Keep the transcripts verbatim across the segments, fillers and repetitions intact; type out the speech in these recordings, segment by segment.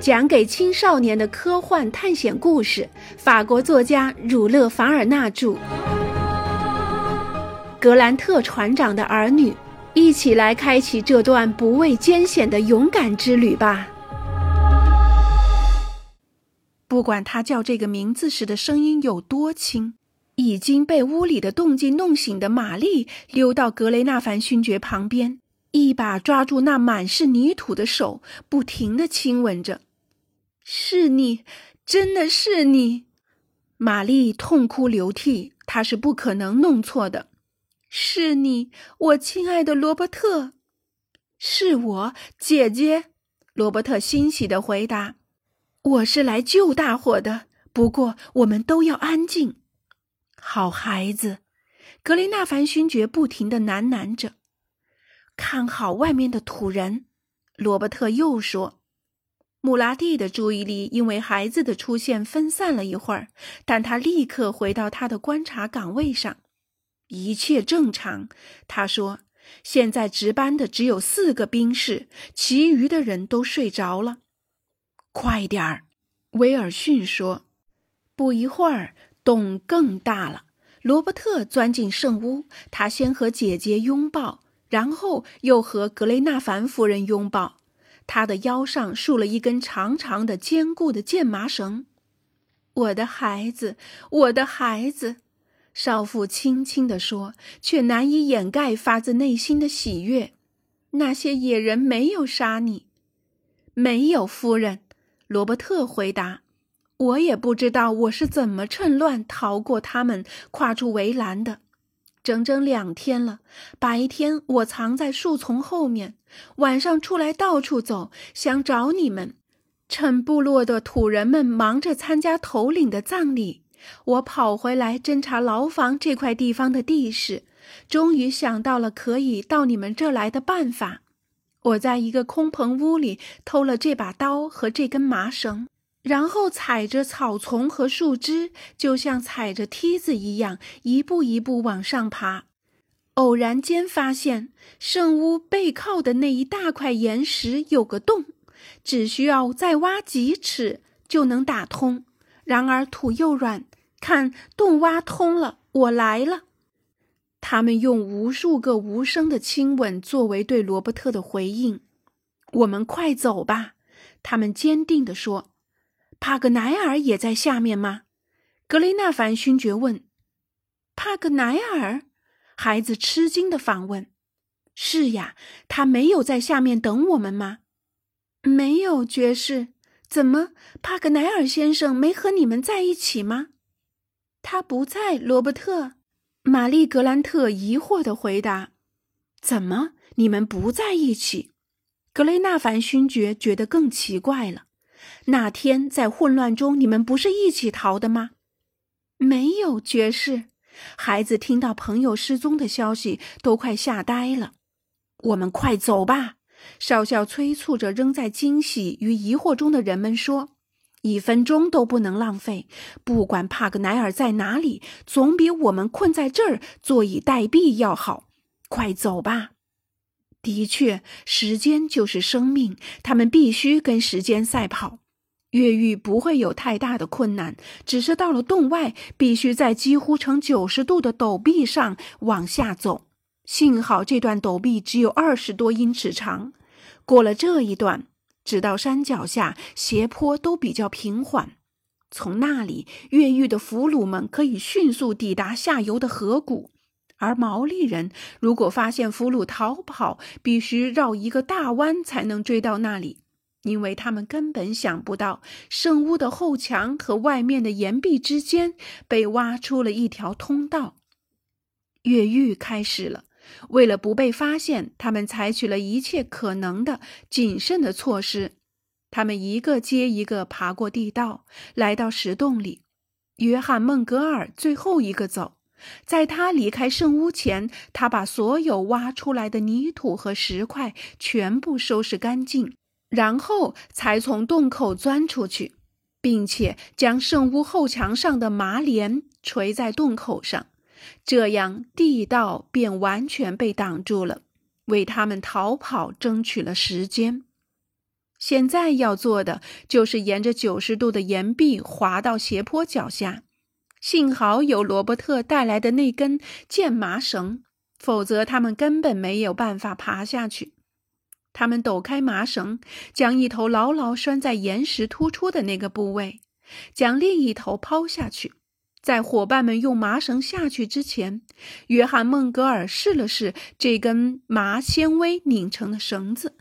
讲给青少年的科幻探险故事，法国作家儒勒·凡尔纳著，《格兰特船长的儿女》，一起来开启这段不畏艰险的勇敢之旅吧。不管他叫这个名字时的声音有多轻，已经被屋里的动静弄醒的玛丽溜到格雷纳凡勋爵旁边，一把抓住那满是泥土的手，不停地亲吻着。是你，真的是你。玛丽痛哭流涕，她是不可能弄错的。是你，我亲爱的罗伯特。是我，姐姐。罗伯特欣喜地回答。我是来救大伙的，不过我们都要安静。好孩子，格雷纳凡勋爵不停地喃喃着。看好外面的土人，罗伯特又说。穆拉蒂的注意力因为孩子的出现分散了一会儿，但他立刻回到他的观察岗位上。一切正常，他说，现在值班的只有四个兵士，其余的人都睡着了。快点儿，威尔逊说。不一会儿，洞更大了。罗伯特钻进圣屋，他先和姐姐拥抱，然后又和格雷纳凡夫人拥抱，他的腰上束了一根长长的坚固的剑麻绳。我的孩子，我的孩子，少妇轻轻地说，却难以掩盖发自内心的喜悦。那些野人没有杀你。没有，夫人，罗伯特回答。我也不知道我是怎么趁乱逃过他们，跨出围栏的。整整两天了，白天我藏在树丛后面，晚上出来到处走，想找你们。趁部落的土人们忙着参加头领的葬礼，我跑回来侦察牢房这块地方的地势，终于想到了可以到你们这来的办法。我在一个空棚屋里偷了这把刀和这根麻绳，然后踩着草丛和树枝，就像踩着梯子一样，一步一步往上爬。偶然间发现圣屋背靠的那一大块岩石有个洞，只需要再挖几尺就能打通。然而土又软，看，洞挖通了，我来了。他们用无数个无声的亲吻作为对罗伯特的回应。我们快走吧，他们坚定地说。帕格奈尔也在下面吗？格雷纳凡勋爵问。帕格奈尔？孩子吃惊地反问。是呀，他没有在下面等我们吗？没有，爵士。怎么，帕格奈尔先生没和你们在一起吗？他不在，罗伯特。玛丽·格兰特疑惑地回答。怎么，你们不在一起？格雷纳凡勋爵觉得更奇怪了。那天在混乱中，你们不是一起逃的吗？没有，爵士。孩子听到朋友失踪的消息都快吓呆了。我们快走吧，少校催促着仍在惊喜与疑惑中的人们说，一分钟都不能浪费，不管帕格奈尔在哪里，总比我们困在这儿坐以待毙要好。快走吧。的确，时间就是生命，他们必须跟时间赛跑。越狱不会有太大的困难，只是到了洞外，必须在几乎呈九十度的陡壁上往下走。幸好这段陡壁只有二十多英尺长，过了这一段，直到山脚下，斜坡都比较平缓。从那里，越狱的俘虏们可以迅速抵达下游的河谷。而毛利人如果发现俘虏逃跑，必须绕一个大弯才能追到那里，因为他们根本想不到圣屋的后墙和外面的岩壁之间被挖出了一条通道。越狱开始了，为了不被发现，他们采取了一切可能的谨慎的措施。他们一个接一个爬过地道，来到石洞里。约翰·孟格尔最后一个走。在他离开圣屋前，他把所有挖出来的泥土和石块全部收拾干净，然后才从洞口钻出去，并且将圣屋后墙上的麻帘垂在洞口上，这样地道便完全被挡住了，为他们逃跑争取了时间。现在要做的就是沿着九十度的岩壁滑到斜坡脚下。幸好有罗伯特带来的那根剑麻绳，否则他们根本没有办法爬下去。他们抖开麻绳，将一头牢牢拴在岩石突出的那个部位，将另一头抛下去。在伙伴们用麻绳下去之前，约翰·孟格尔试了试这根麻纤维拧成的绳子，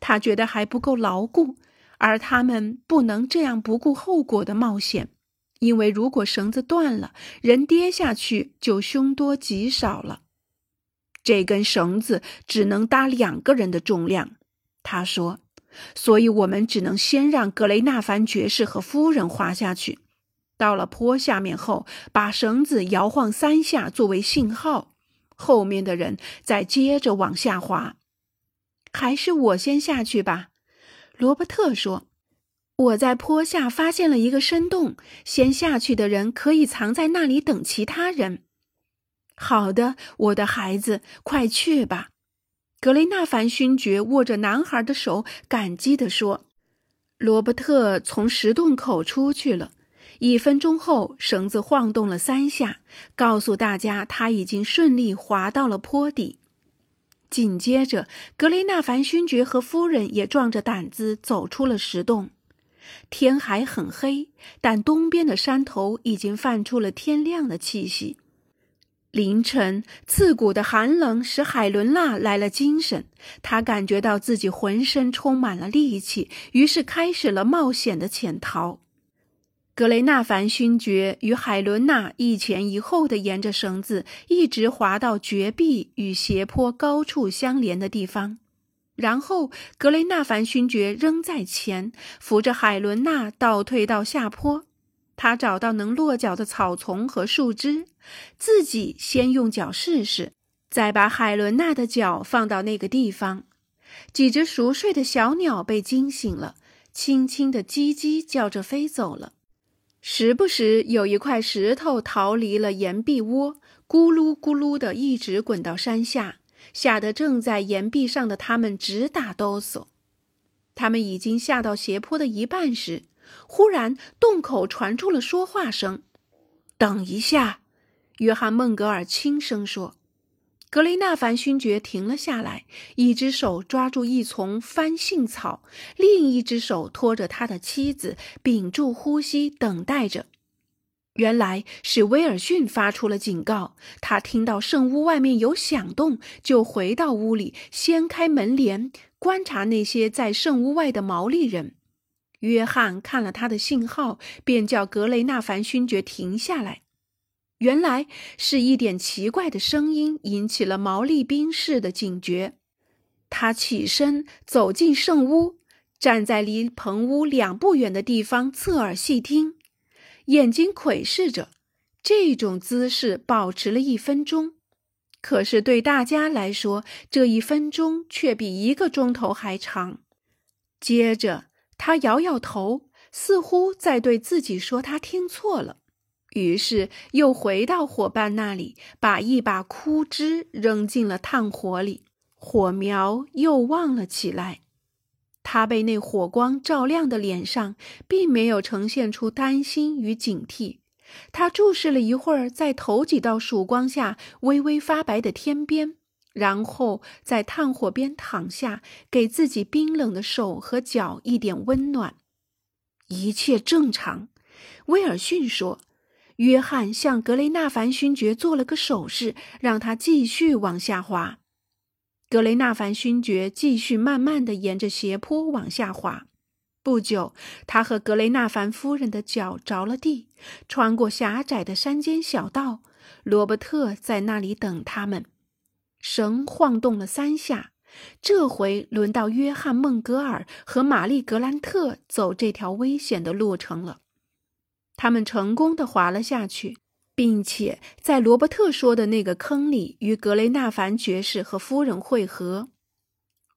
他觉得还不够牢固，而他们不能这样不顾后果的冒险，因为如果绳子断了，人跌下去就凶多吉少了。这根绳子只能搭两个人的重量，他说，所以我们只能先让格雷纳凡爵士和夫人滑下去。到了坡下面后，把绳子摇晃三下作为信号，后面的人再接着往下滑。还是我先下去吧，罗伯特说。我在坡下发现了一个深洞，先下去的人可以藏在那里等其他人。好的，我的孩子，快去吧。格雷纳凡勋爵握着男孩的手，感激地说。罗伯特从石洞口出去了。一分钟后，绳子晃动了三下，告诉大家他已经顺利滑到了坡底。紧接着，格雷纳凡勋爵和夫人也壮着胆子走出了石洞。天还很黑，但东边的山头已经泛出了天亮的气息。凌晨，刺骨的寒冷使海伦娜来了精神，她感觉到自己浑身充满了力气，于是开始了冒险的潜逃。格雷纳凡勋爵与海伦娜一前一后地沿着绳子一直滑到绝壁与斜坡高处相连的地方，然后格雷纳凡勋爵仍在前，扶着海伦娜倒退到下坡。他找到能落脚的草丛和树枝，自己先用脚试试，再把海伦娜的脚放到那个地方。几只熟睡的小鸟被惊醒了，轻轻地叽叽叫着飞走了。时不时有一块石头逃离了岩壁窝，咕噜咕噜地一直滚到山下，吓得正在岩壁上的他们直打哆嗦。他们已经下到斜坡的一半时，忽然洞口传出了说话声。等一下，约翰·孟格尔轻声说。格雷纳凡勋爵停了下来，一只手抓住一丛番杏草，另一只手拖着他的妻子，屏住呼吸等待着。原来是威尔逊发出了警告，他听到圣屋外面有响动，就回到屋里，掀开门帘，观察那些在圣屋外的毛利人。约翰看了他的信号，便叫格雷纳凡勋爵停下来。原来是一点奇怪的声音引起了毛利兵士的警觉，他起身走进圣屋，站在离棚屋两步远的地方侧耳细听，眼睛窥视着。这种姿势保持了一分钟，可是对大家来说，这一分钟却比一个钟头还长。接着他摇摇头，似乎在对自己说他听错了，于是又回到伙伴那里，把一把枯枝扔进了炭火里，火苗又旺了起来。他被那火光照亮的脸上并没有呈现出担心与警惕，他注视了一会儿在头几道曙光下微微发白的天边，然后在炭火边躺下，给自己冰冷的手和脚一点温暖。一切正常，威尔逊说。约翰向格雷纳凡勋爵做了个手势，让他继续往下滑。格雷纳凡勋爵继续慢慢地沿着斜坡往下滑。不久，他和格雷纳凡夫人的脚着了地，穿过狭窄的山间小道，罗伯特在那里等他们。绳晃动了三下，这回轮到约翰·孟格尔和玛丽·格兰特走这条危险的路程了。他们成功地滑了下去，并且在罗伯特说的那个坑里与格雷纳凡爵士和夫人会合。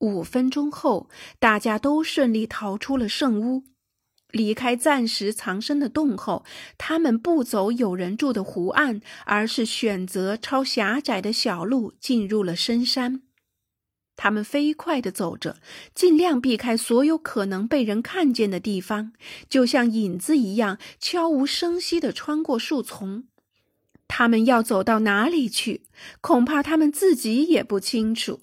五分钟后，大家都顺利逃出了圣屋。离开暂时藏身的洞后，他们不走有人住的湖岸，而是选择抄狭窄的小路进入了深山。他们飞快地走着，尽量避开所有可能被人看见的地方，就像影子一样悄无声息地穿过树丛。他们要走到哪里去，恐怕他们自己也不清楚，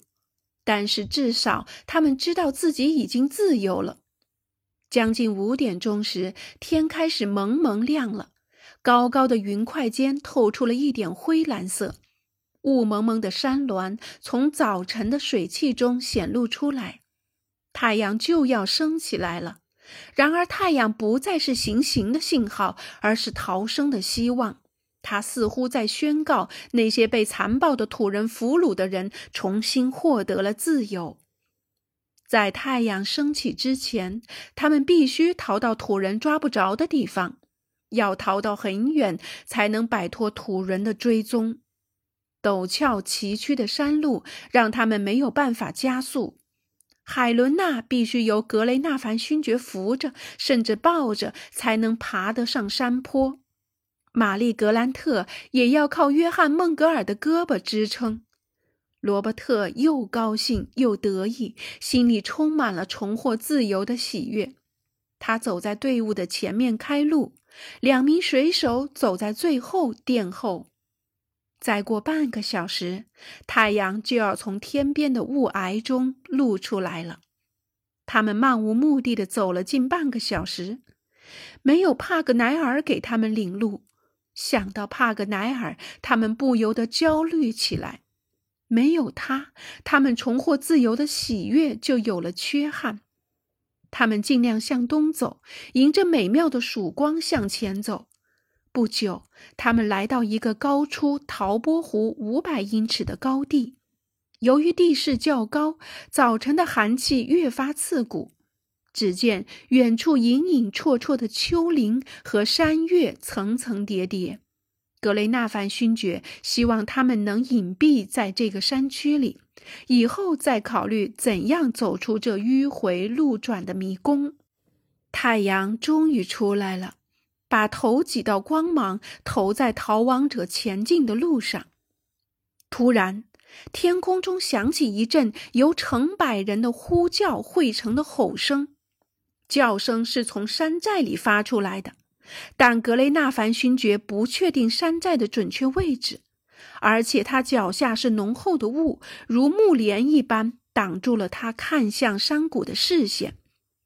但是至少他们知道自己已经自由了。将近五点钟时，天开始蒙蒙亮了，高高的云块间透出了一点灰蓝色。雾蒙蒙的山峦从早晨的水汽中显露出来，太阳就要升起来了。然而太阳不再是行刑的信号，而是逃生的希望。它似乎在宣告那些被残暴的土人俘虏的人重新获得了自由。在太阳升起之前，他们必须逃到土人抓不着的地方，要逃到很远才能摆脱土人的追踪。陡峭崎岖的山路让他们没有办法加速，海伦娜必须由格雷纳凡勋爵扶着甚至抱着才能爬得上山坡，玛丽格兰特也要靠约翰孟格尔的胳膊支撑。罗伯特又高兴又得意，心里充满了重获自由的喜悦。他走在队伍的前面开路，两名水手走在最后殿后。再过半个小时，太阳就要从天边的雾霭中露出来了。他们漫无目的地走了近半个小时，没有帕格奈尔给他们领路。想到帕格奈尔，他们不由得焦虑起来。没有他，他们重获自由的喜悦就有了缺憾。他们尽量向东走，迎着美妙的曙光向前走。不久，他们来到一个高出陶波湖五百英尺的高地。由于地势较高，早晨的寒气越发刺骨。只见远处隐隐绰绰的丘陵和山岳层层叠叠。格雷纳凡勋爵希望他们能隐蔽在这个山区里，以后再考虑怎样走出这迂回路转的迷宫。太阳终于出来了，把头几道光芒投在逃亡者前进的路上。突然，天空中响起一阵由成百人的呼叫汇成的吼声，叫声是从山寨里发出来的，但格雷纳凡勋爵不确定山寨的准确位置，而且他脚下是浓厚的雾，如幕帘一般挡住了他看向山谷的视线。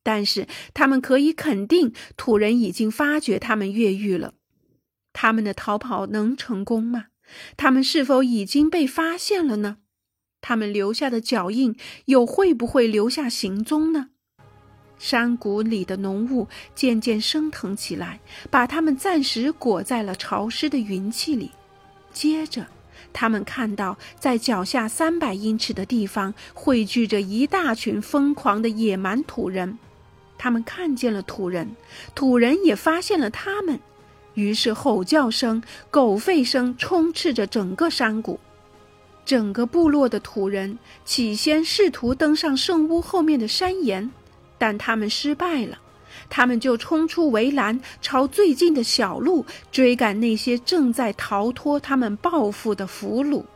但是他们可以肯定，土人已经发觉他们越狱了。他们的逃跑能成功吗？他们是否已经被发现了呢？他们留下的脚印又会不会留下行踪呢？山谷里的浓雾渐渐升腾起来，把他们暂时裹在了潮湿的云气里。接着他们看到，在脚下三百英尺的地方汇聚着一大群疯狂的野蛮土人。他们看见了土人，土人也发现了他们，于是吼叫声、狗吠声充斥着整个山谷。整个部落的土人起先试图登上圣屋后面的山岩，但他们失败了。他们就冲出围栏，朝最近的小路追赶那些正在逃脱他们报复的俘虏。